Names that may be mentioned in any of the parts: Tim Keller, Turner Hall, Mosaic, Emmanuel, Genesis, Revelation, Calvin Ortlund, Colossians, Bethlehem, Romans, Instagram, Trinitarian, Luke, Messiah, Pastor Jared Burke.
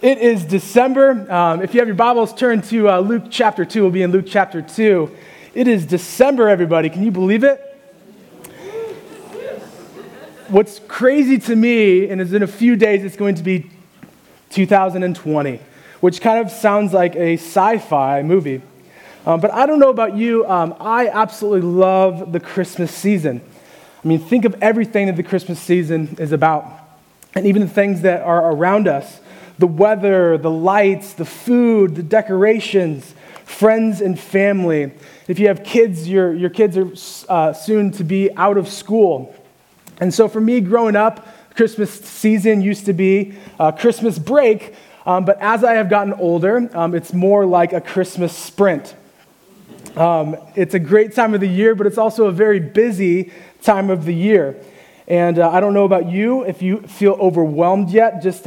It is December. If you have your Bibles, turn to Luke chapter 2. We'll be in Luke chapter 2. It is December, everybody. Can you believe it? What's crazy to me, and is in a few days, it's going to be 2020, which kind of sounds like a sci-fi movie. But I don't know about you, I absolutely love the Christmas season. I mean, think of everything that the Christmas season is about, and even the things that are around us. The weather, the lights, the food, the decorations, friends and family. If you have kids, your kids are soon to be out of school. And so for me, growing up, Christmas season used to be Christmas break, but as I have gotten older, it's more like a Christmas sprint. It's a great time of the year, but it's also a very busy time of the year. And I don't know about you, if you feel overwhelmed yet, just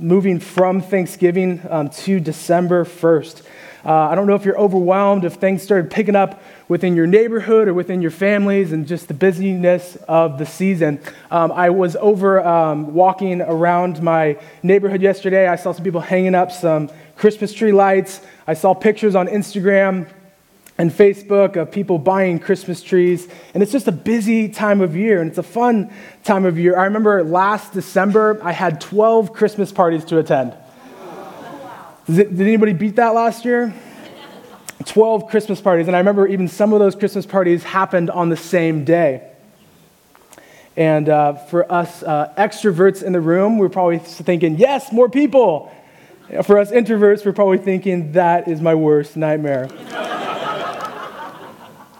moving from Thanksgiving to December 1st. I don't know if you're overwhelmed, if things started picking up within your neighborhood or within your families and just the busyness of the season. I was over walking around my neighborhood yesterday. I saw some people hanging up some Christmas tree lights. I saw pictures on Instagram and Facebook of people buying Christmas trees, and it's just a busy time of year, and it's a fun time of year. I remember last December, I had 12 Christmas parties to attend. Did anybody beat that last year? 12 Christmas parties, and I remember even some of those Christmas parties happened on the same day. And for us extroverts in the room, we're probably thinking, yes, more people. For us introverts, we're probably thinking, that is my worst nightmare.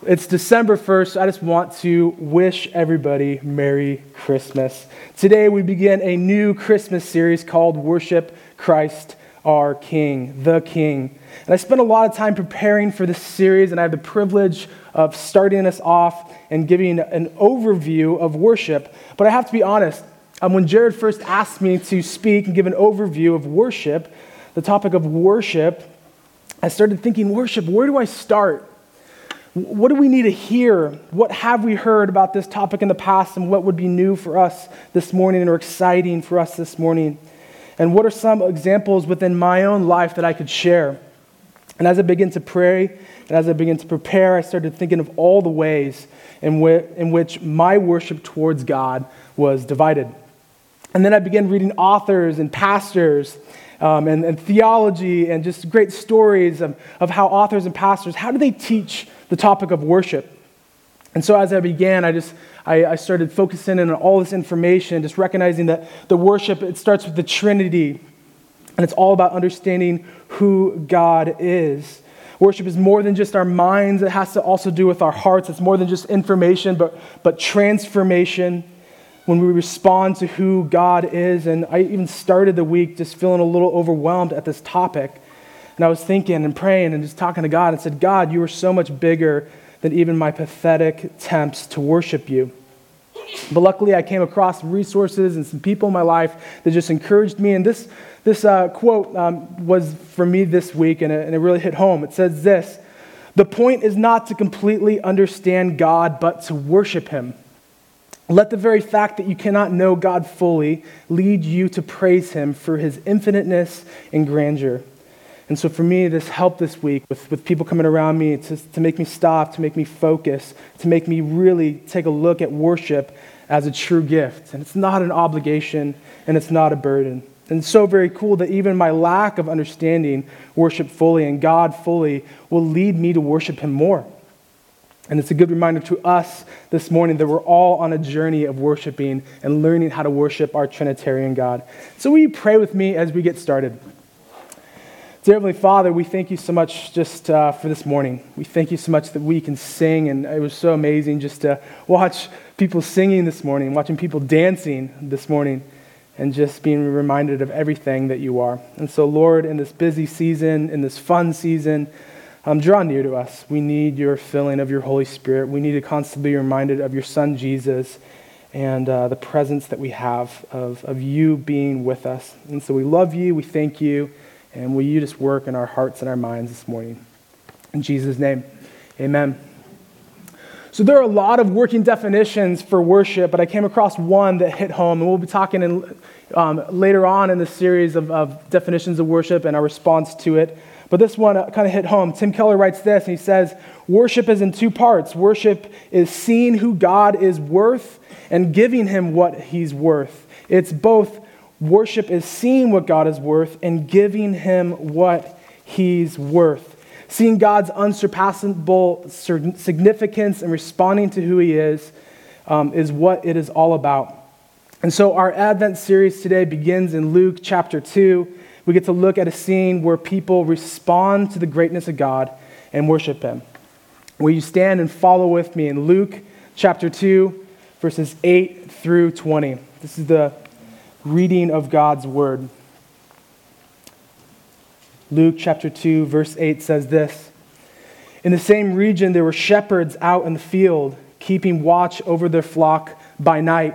It's December 1st. I just want to wish everybody Merry Christmas. Today we begin a new Christmas series called Worship Christ Our King, the King. And I spent a lot of time preparing for this series, and I have the privilege of starting us off and giving an overview of worship. But I have to be honest, when Jared first asked me to speak and give an overview of worship, the topic of worship, I started thinking, worship, where do I start? What do we need to hear? What have we heard about this topic in the past, and what would be new for us this morning or exciting for us this morning? And what are some examples within my own life that I could share? And as I began to pray and as I began to prepare, I started thinking of all the ways in which my worship towards God was divided. And then I began reading authors and pastors and theology and just great stories of how authors and pastors, how do they teach the topic of worship? And so as I began, I started focusing in on all this information, just recognizing that the worship, it starts with the Trinity, and it's all about understanding who God is. Worship is more than just our minds. It has to also do with our hearts. It's more than just information, but transformation when we respond to who God is. And I even started the week just feeling a little overwhelmed at this topic. And I was thinking and praying and just talking to God and said, God, you are so much bigger than even my pathetic attempts to worship you. But luckily, I came across some resources and some people in my life that just encouraged me. And this quote was for me this week, and it really hit home. It says this: the point is not to completely understand God, but to worship him. Let the very fact that you cannot know God fully lead you to praise him for his infiniteness and grandeur. And so for me, this helped this week with people coming around me to make me stop, to make me focus, to make me really take a look at worship as a true gift. And it's not an obligation, and it's not a burden. And it's so very cool that even my lack of understanding worship fully and God fully will lead me to worship him more. And it's a good reminder to us this morning that we're all on a journey of worshiping and learning how to worship our Trinitarian God. So will you pray with me as we get started? Dear Heavenly Father, we thank you so much just for this morning. We thank you so much that we can sing, and it was so amazing just to watch people singing this morning, watching people dancing this morning, and just being reminded of everything that you are. And so, Lord, in this busy season, in this fun season, draw near to us. We need your filling of your Holy Spirit. We need to constantly be reminded of your Son, Jesus, and the presence that we have of you being with us. And so we love you, we thank you, and will you just work in our hearts and our minds this morning? In Jesus' name, amen. So there are a lot of working definitions for worship, but I came across one that hit home, and we'll be talking later on in the series of definitions of worship and our response to it. But this one kind of hit home. Tim Keller writes this, and he says, worship is in two parts. Worship is seeing who God is worth and giving him what he's worth. It's both. Worship is seeing what God is worth and giving him what he's worth. Seeing God's unsurpassable significance and responding to who he is what it is all about. And so our Advent series today begins in Luke chapter 2. We get to look at a scene where people respond to the greatness of God and worship him. Will you stand and follow with me in Luke chapter 2, verses 8 through 20. This is the reading of God's word. Luke chapter 2, verse 8 says this: in the same region there were shepherds out in the field, keeping watch over their flock by night.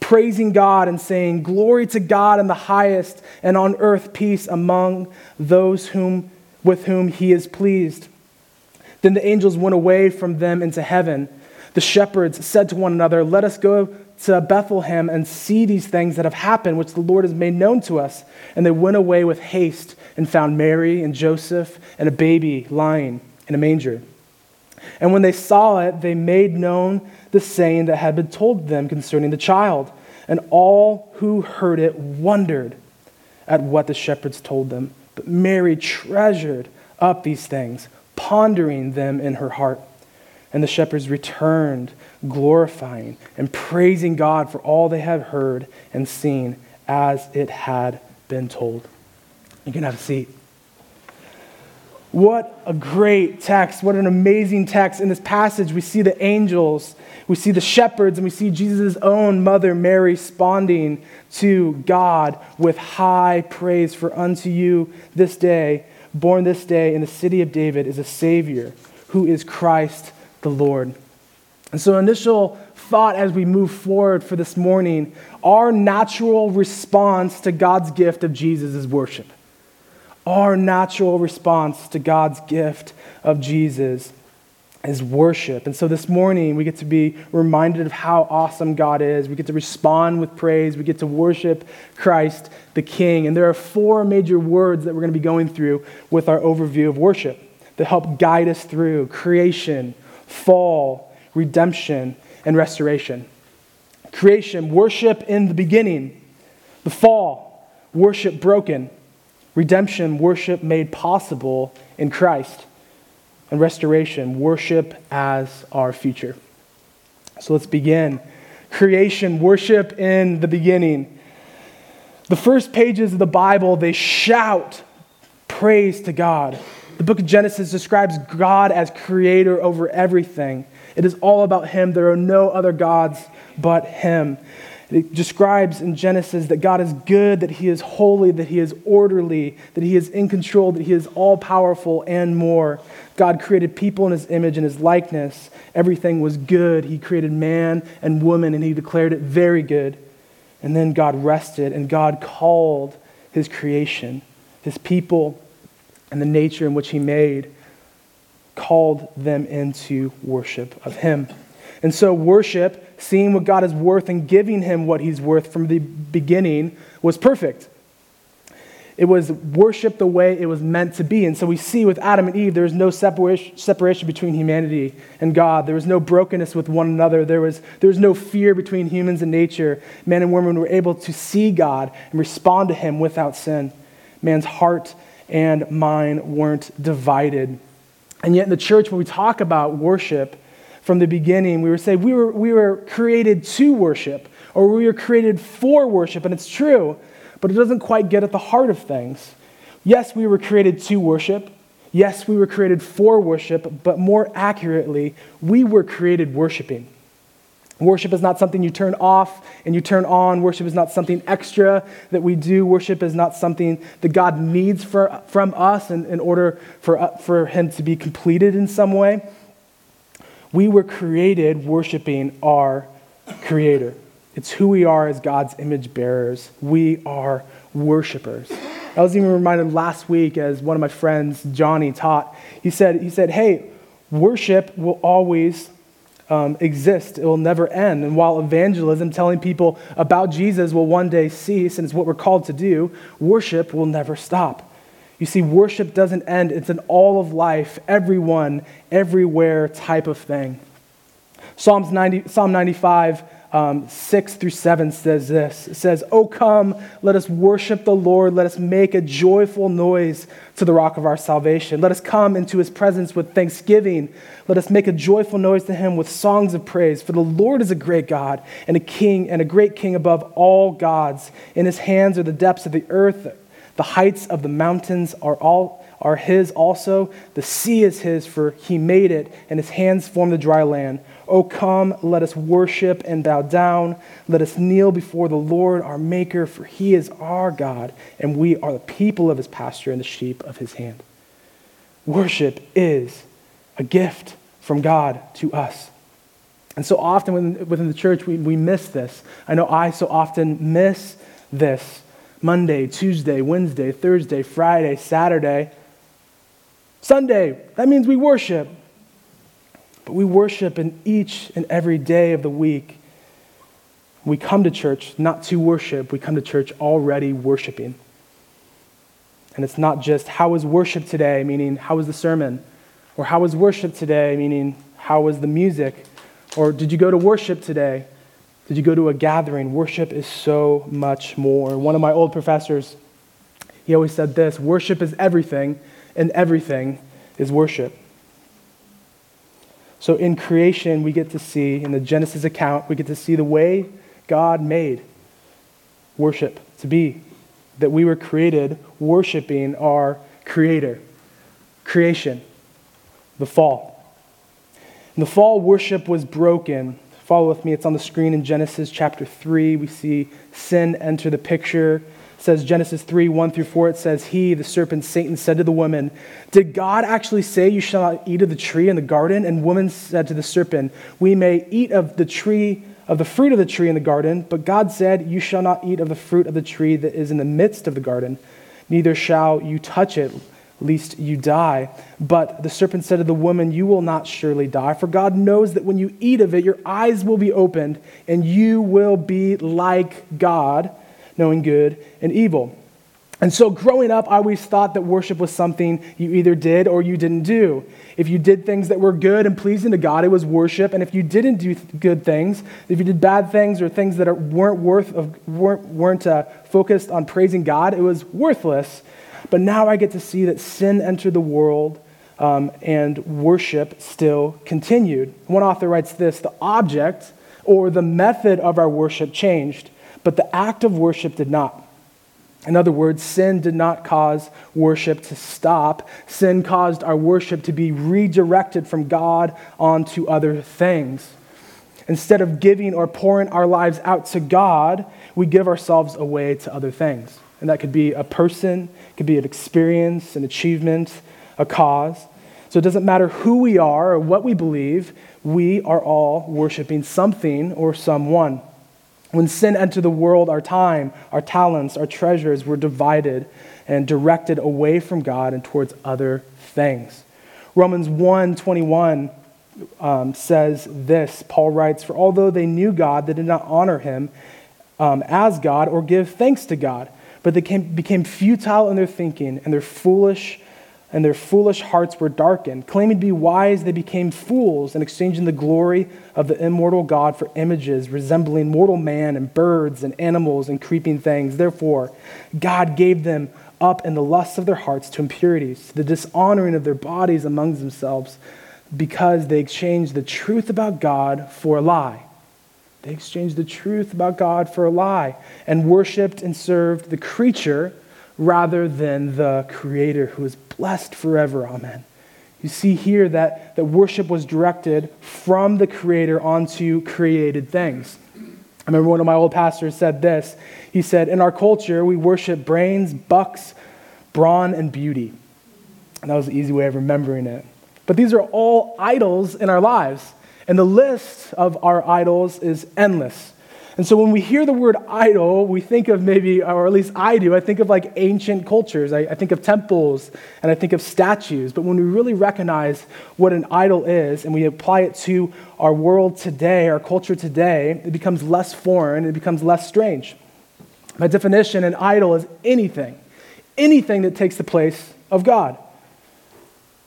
praising God and saying, glory to God in the highest, and on earth peace among those with whom he is pleased. Then the angels went away from them into heaven. The shepherds said to one another, let us go to Bethlehem and see these things that have happened, which the Lord has made known to us. And they went away with haste and found Mary and Joseph and a baby lying in a manger. And when they saw it, they made known the saying that had been told them concerning the child. And all who heard it wondered at what the shepherds told them. But Mary treasured up these things, pondering them in her heart. And the shepherds returned, glorifying and praising God for all they had heard and seen as it had been told. You can have a seat. What a great text. What an amazing text. In this passage, we see the angels, we see the shepherds, and we see Jesus' own mother, Mary, responding to God with high praise. For unto you this day, born this day in the city of David, is a Savior who is Christ the Lord. And so initial thought as we move forward for this morning, our natural response to God's gift of Jesus is worship. Our natural response to God's gift of Jesus is worship. And so this morning, we get to be reminded of how awesome God is. We get to respond with praise. We get to worship Christ the King. And there are four major words that we're going to be going through with our overview of worship that help guide us through creation, fall, redemption, and restoration. Creation, worship in the beginning. The fall, worship broken. Redemption, worship made possible in Christ. And restoration, worship as our future. So let's begin. Creation, worship in the beginning. The first pages of the Bible, they shout praise to God. The book of Genesis describes God as creator over everything. It is all about him. There are no other gods but him. It describes in Genesis that God is good, that he is holy, that he is orderly, that he is in control, that he is all-powerful, and more. God created people in his image and his likeness. Everything was good. He created man and woman, and he declared it very good. And then God rested, and God called his creation, his people, and the nature in which he made, called them into worship of him. And so worship, seeing what God is worth and giving him what he's worth from the beginning, was perfect. It was worship the way it was meant to be. And so we see with Adam and Eve, there was no separation between humanity and God. There was no brokenness with one another. There was no fear between humans and nature. Man and woman were able to see God and respond to him without sin. Man's heart and mine weren't divided. And yet in the church, when we talk about worship from the beginning, we would say we were created to worship, or we were created for worship, and it's true, but it doesn't quite get at the heart of things. Yes, we were created to worship. Yes, we were created for worship, but more accurately, we were created worshiping. Worship is not something you turn off and you turn on. Worship is not something extra that we do. Worship is not something that God needs from us in order for him to be completed in some way. We were created worshiping our Creator. It's who we are as God's image bearers. We are worshipers. I was even reminded last week as one of my friends, Johnny, taught. He said, hey, worship will always exist. It will never end. And while evangelism, telling people about Jesus, will one day cease, and it's what we're called to do, worship will never stop. You see, worship doesn't end. It's an all of life, everyone, everywhere type of thing. Psalm 95, 6-7 says this. It says, "O come, let us worship the Lord. Let us make a joyful noise to the rock of our salvation. Let us come into his presence with thanksgiving. Let us make a joyful noise to him with songs of praise. For the Lord is a great God and a king, and a great king above all gods. In his hands are the depths of the earth. The heights of the mountains are his also. The sea is his, for he made it, and his hands formed the dry land. O come, let us worship and bow down. Let us kneel before the Lord our Maker, for he is our God, and we are the people of his pasture and the sheep of his hand." Worship is a gift from God to us. And so often within the church, we miss this. I know I so often miss this. Monday, Tuesday, Wednesday, Thursday, Friday, Saturday, Sunday. That means we worship. But we worship in each and every day of the week. We come to church not to worship. We come to church already worshiping. And it's not just, how was worship today, meaning how was the sermon? Or how was worship today, meaning how was the music? Or did you go to worship today? Did you go to a gathering? Worship is so much more. One of my old professors, he always said this: worship is everything, and everything is worship. So in creation, we get to see, in the Genesis account, we get to see the way God made worship to be, that we were created worshiping our Creator. Creation, the fall. In the fall, worship was broken. Follow with me, it's on the screen in Genesis chapter 3. We see sin enter the picture. It says, Genesis 3, 1-4, it says, "He, the serpent Satan, said to the woman, 'Did God actually say you shall not eat of the tree in the garden?' And woman said to the serpent, 'We may eat of the tree, of the fruit of the tree in the garden, but God said, you shall not eat of the fruit of the tree that is in the midst of the garden, neither shall you touch it, lest you die.' But the serpent said to the woman, 'You will not surely die, for God knows that when you eat of it, your eyes will be opened, and you will be like God, knowing good and evil.'" And so growing up, I always thought that worship was something you either did or you didn't do. If you did things that were good and pleasing to God, it was worship. And if you didn't do good things, if you did bad things or things that weren't focused on praising God, it was worthless. But now I get to see that sin entered the world and worship still continued. One author writes this: "The object or the method of our worship changed, but the act of worship did not. In other words, sin did not cause worship to stop. Sin caused our worship to be redirected from God onto other things. Instead of giving or pouring our lives out to God, we give ourselves away to other things." And that could be a person, it could be an experience, an achievement, a cause. So it doesn't matter who we are or what we believe, we are all worshiping something or someone. When sin entered the world, our time, our talents, our treasures were divided and directed away from God and towards other things. Romans 1:21 says this. Paul writes, "For although they knew God, they did not honor him as God or give thanks to God. But they became futile in their thinking, and their foolish hearts were darkened. Claiming to be wise, they became fools, and exchanging the glory of the immortal God for images resembling mortal man and birds and animals and creeping things. Therefore, God gave them up in the lusts of their hearts to impurities, to the dishonoring of their bodies among themselves, because they exchanged the truth about God for a lie." They exchanged the truth about God for a lie and worshiped and served the creature rather than the Creator who is blessed forever. Amen. You see here that worship was directed from the Creator onto created things. I remember one of my old pastors said this. He said, in our culture, we worship brains, bucks, brawn, and beauty. And that was an easy way of remembering it. But these are all idols in our lives. And the list of our idols is endless. And so when we hear the word idol, we think of maybe, or at least I do, I think of like ancient cultures. I think of temples and I think of statues. But when we really recognize what an idol is and we apply it to our world today, our culture today, it becomes less foreign, it becomes less strange. By definition, an idol is anything that takes the place of God.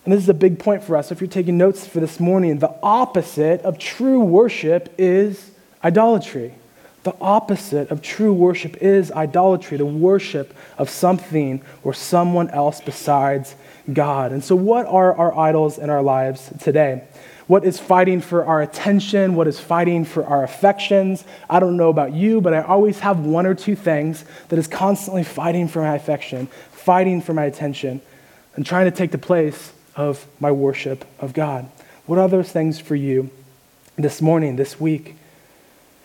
And this is a big point for us. If you're taking notes for this morning, the opposite of true worship is idolatry. The opposite of true worship is idolatry, the worship of something or someone else besides God. And so what are our idols in our lives today? What is fighting for our attention? What is fighting for our affections? I don't know about you, but I always have one or two things that is constantly fighting for my affection, fighting for my attention, and trying to take the place of my worship of God. What are those things for you this morning, this week?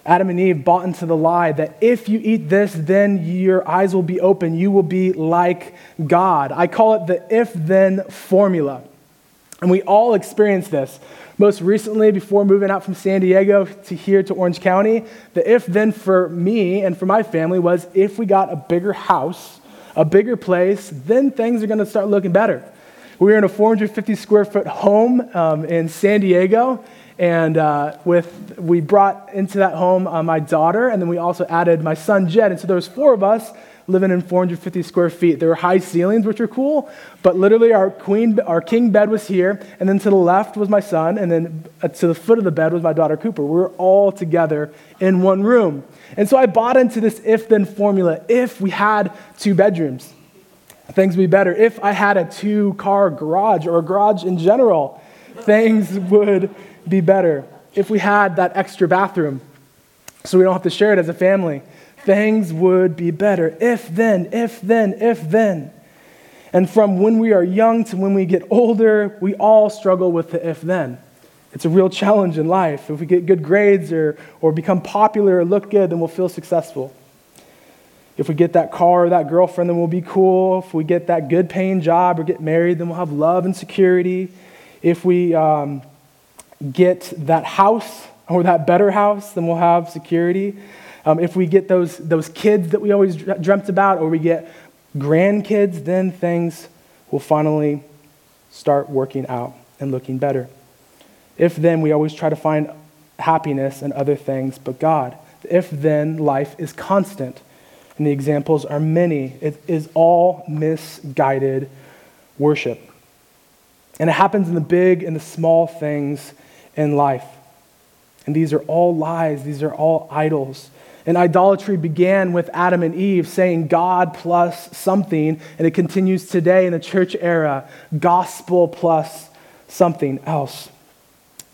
Adam and Eve bought into the lie that if you eat this, then your eyes will be open. You will be like God. I call it the if-then formula. And we all experience this. Most recently, before moving out from San Diego to here to Orange County, the if-then for me and for my family was if we got a bigger house, a bigger place, then things are going to start looking better. We were in a 450 square foot home in San Diego. And we brought into that home my daughter, and then we also added my son, Jed. And so there was four of us living in 450 square feet. There were high ceilings, which were cool, but literally our king bed was here, and then to the left was my son, and then to the foot of the bed was my daughter, Cooper. We were all together in one room. And so I bought into this if-then formula. If we had two bedrooms, things would be better. If I had a two-car garage or a garage in general, things would be better. If we had that extra bathroom so we don't have to share it as a family, things would be better. If then, if then, if then. And from when we are young to when we get older, we all struggle with the if then. It's a real challenge in life. If we get good grades or become popular or look good, then we'll feel successful. If we get that car or that girlfriend, then we'll be cool. If we get that good paying job or get married, then we'll have love and security. If we get that house or that better house, then we'll have security. If we get those kids that we always dreamt about, or we get grandkids, then things will finally start working out and looking better. If then, we always try to find happiness in other things but God. If then, life is constant. And the examples are many. It is all misguided worship. And it happens in the big and the small things in life. And these are all lies. These are all idols. And idolatry began with Adam and Eve saying God plus something, and it continues today in the church era, gospel plus something else.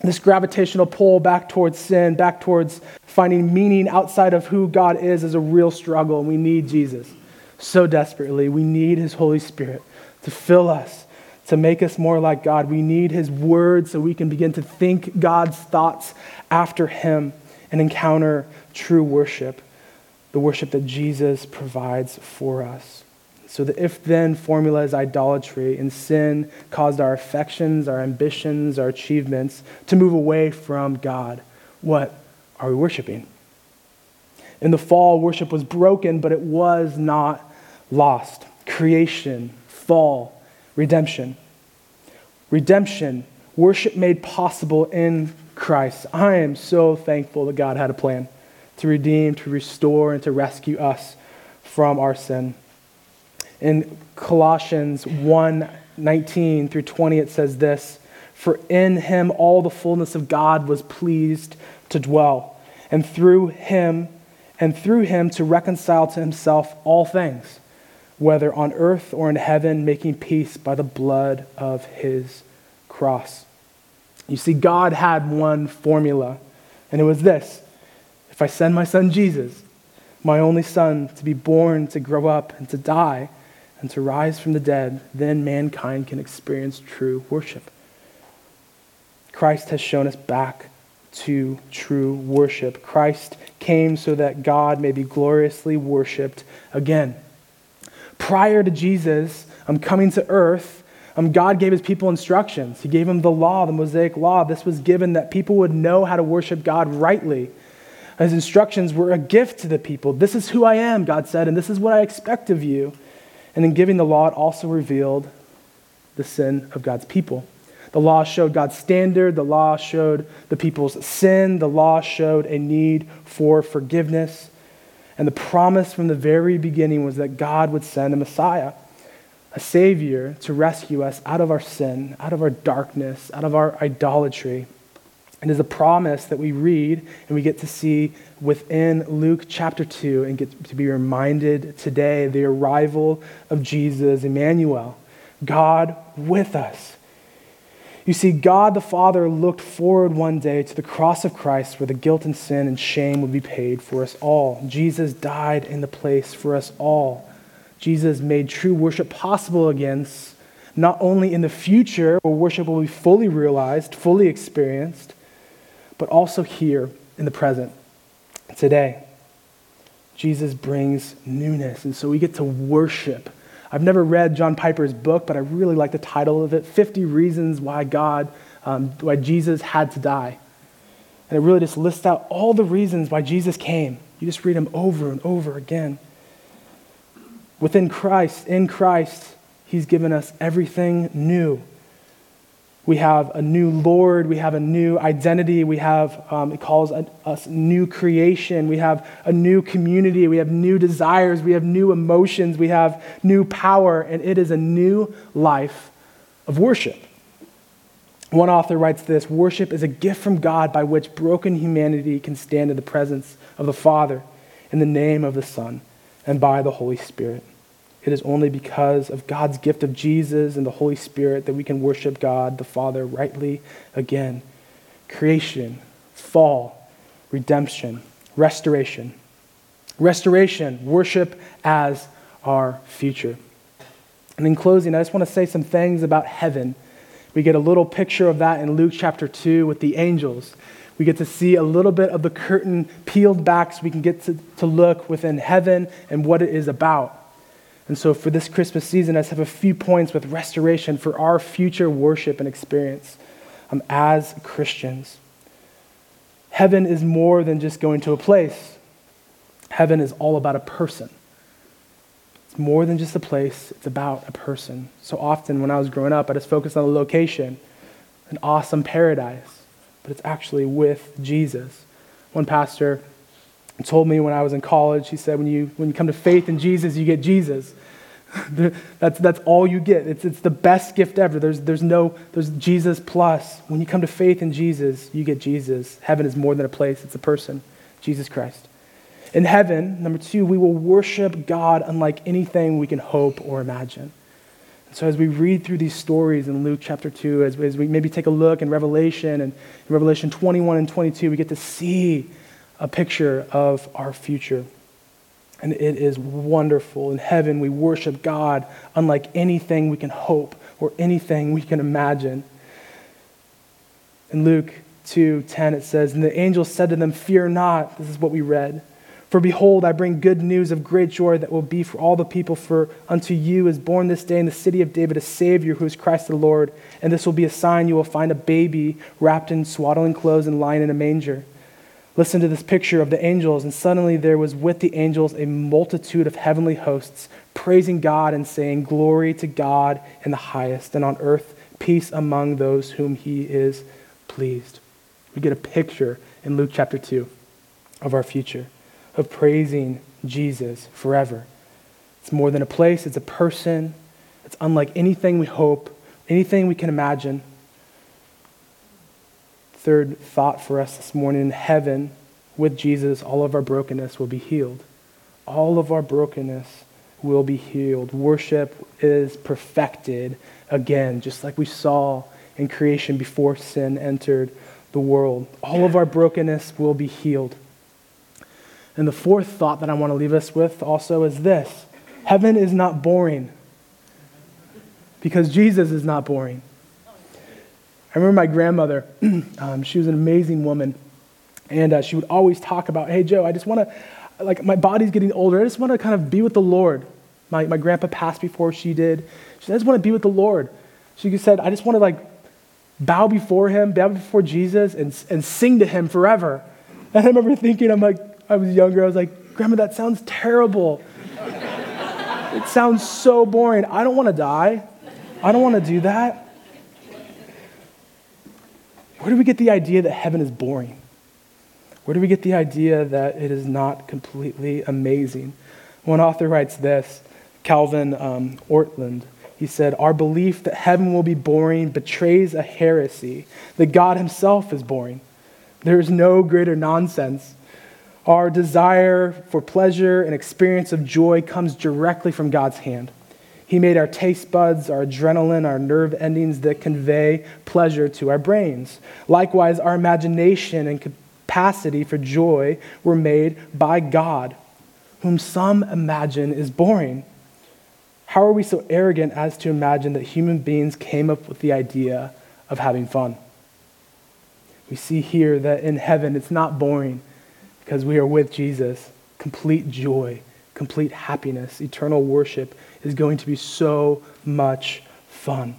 This gravitational pull back towards sin, back towards finding meaning outside of who God is a real struggle, and we need Jesus so desperately. We need his Holy Spirit to fill us, to make us more like God. We need his word so we can begin to think God's thoughts after him and encounter true worship, the worship that Jesus provides for us. So the if-then formula is idolatry, and sin caused our affections, our ambitions, our achievements to move away from God. What are we worshiping? In the fall, worship was broken, but it was not lost. Creation, fall, redemption. Redemption, worship made possible in Christ. I am so thankful that God had a plan to redeem, to restore, and to rescue us from our sin. In Colossians 1:19 through 20, it says this, "For in him all the fullness of God was pleased to dwell, and through him to reconcile to himself all things, whether on earth or in heaven, making peace by the blood of his cross." You see, God had one formula, and it was this. If I send my son Jesus, my only son, to be born, to grow up, and to die, and to rise from the dead, then mankind can experience true worship. Christ has shown us back to true worship. Christ came so that God may be gloriously worshiped again. Prior to Jesus, coming to earth, God gave his people instructions. He gave them the law, the Mosaic law. This was given that people would know how to worship God rightly. His instructions were a gift to the people. This is who I am, God said, and this is what I expect of you. And in giving the law, it also revealed the sin of God's people. The law showed God's standard. The law showed the people's sin. The law showed a need for forgiveness. And the promise from the very beginning was that God would send a Messiah, a Savior, to rescue us out of our sin, out of our darkness, out of our idolatry. It is a promise that we read and we get to see within Luke chapter 2 and get to be reminded today, the arrival of Jesus, Emmanuel, God with us. You see, God the Father looked forward one day to the cross of Christ where the guilt and sin and shame would be paid for us all. Jesus died in the place for us all. Jesus made true worship possible again, not only in the future where worship will be fully realized, fully experienced, but also here in the present, today. Jesus brings newness, and so we get to worship. I've never read John Piper's book, but I really like the title of it, 50 Reasons Why why Jesus Had to Die. And it really just lists out all the reasons why Jesus came. You just read them over and over again. Within Christ, in Christ, he's given us everything new. We have a new Lord. We have a new identity. We have, it calls us new creation. We have a new community. We have new desires. We have new emotions. We have new power. And it is a new life of worship. One author writes this: worship is a gift from God by which broken humanity can stand in the presence of the Father, in the name of the Son, and by the Holy Spirit. It is only because of God's gift of Jesus and the Holy Spirit that we can worship God the Father rightly again. Creation, fall, redemption, restoration. Restoration, worship as our future. And in closing, I just want to say some things about heaven. We get a little picture of that in Luke chapter 2 with the angels. We get to see a little bit of the curtain peeled back so we can get to look within heaven and what it is about. And so for this Christmas season, I just have a few points with restoration for our future worship and experience as Christians. Heaven is more than just going to a place. Heaven is all about a person. It's more than just a place. It's about a person. So often when I was growing up, I just focused on the location, an awesome paradise, but it's actually with Jesus. One pastor told me when I was in college, he said, when you come to faith in Jesus, you get Jesus. That's all you get. It's the best gift ever. There's Jesus plus. When you come to faith in Jesus, you get Jesus. Heaven is more than a place. It's a person, Jesus Christ. In heaven, number 2, we will worship God unlike anything we can hope or imagine. And so as we read through these stories in Luke chapter 2, as we maybe take a look in Revelation, and in Revelation 21 and 22, we get to see a picture of our future. And it is wonderful. In heaven, we worship God unlike anything we can hope or anything we can imagine. In Luke 2:10, it says, "And the angel said to them, 'Fear not,'" this is what we read, "'for behold, I bring good news of great joy that will be for all the people, for unto you is born this day in the city of David a Savior who is Christ the Lord. And this will be a sign: you will find a baby wrapped in swaddling clothes and lying in a manger.'" Listen to this picture of the angels. "And suddenly there was with the angels a multitude of heavenly hosts, praising God and saying, 'Glory to God in the highest, and on earth peace among those whom he is pleased.'" We get a picture in Luke chapter 2 of our future, of praising Jesus forever. It's more than a place, it's a person. It's unlike anything we hope, anything we can imagine. Third thought for us this morning: in heaven, with Jesus, all of our brokenness will be healed. All of our brokenness will be healed. Worship is perfected again, just like we saw in creation before sin entered the world. All of our brokenness will be healed. And the fourth thought that I want to leave us with also is this: heaven is not boring. because Jesus is not boring. I remember my grandmother, she was an amazing woman, and she would always talk about, hey, Joe, I just want to, like, my body's getting older. I just want to kind of be with the Lord. My grandpa passed before she did. She said, I just want to be with the Lord. She said, I just want to, like, bow before him, bow before Jesus, and sing to him forever. And I remember thinking, I'm like, I was younger, I was like, Grandma, that sounds terrible. It sounds so boring. I don't want to die. I don't want to do that. Where do we get the idea that heaven is boring? Where do we get the idea that it is not completely amazing? One author writes this, Calvin Ortlund. He said, our belief that heaven will be boring betrays a heresy, that God himself is boring. There is no greater nonsense. Our desire for pleasure and experience of joy comes directly from God's hand. He made our taste buds, our adrenaline, our nerve endings that convey pleasure to our brains. Likewise, our imagination and capacity for joy were made by God, whom some imagine is boring. How are we so arrogant as to imagine that human beings came up with the idea of having fun? We see here that in heaven it's not boring because we are with Jesus. Complete joy, complete happiness, eternal worship is going to be so much fun.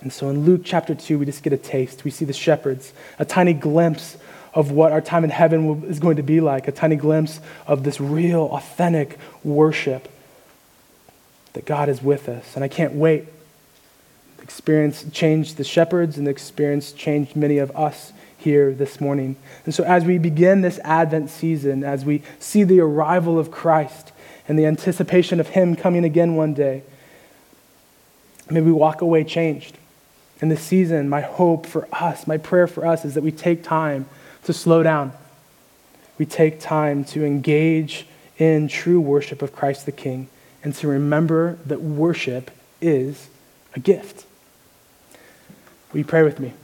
And so in Luke chapter 2, we just get a taste. We see the shepherds, a tiny glimpse of what our time in heaven is going to be like, a tiny glimpse of this real, authentic worship. That God is with us, and I can't wait. The experience changed the shepherds, and the experience changed many of us here this morning. And so as we begin this Advent season, as we see the arrival of Christ and the anticipation of him coming again one day, may we walk away changed. In this season, my hope for us, my prayer for us is that we take time to slow down. We take time to engage in true worship of Christ the King, and to remember that worship is a gift. Will you pray with me?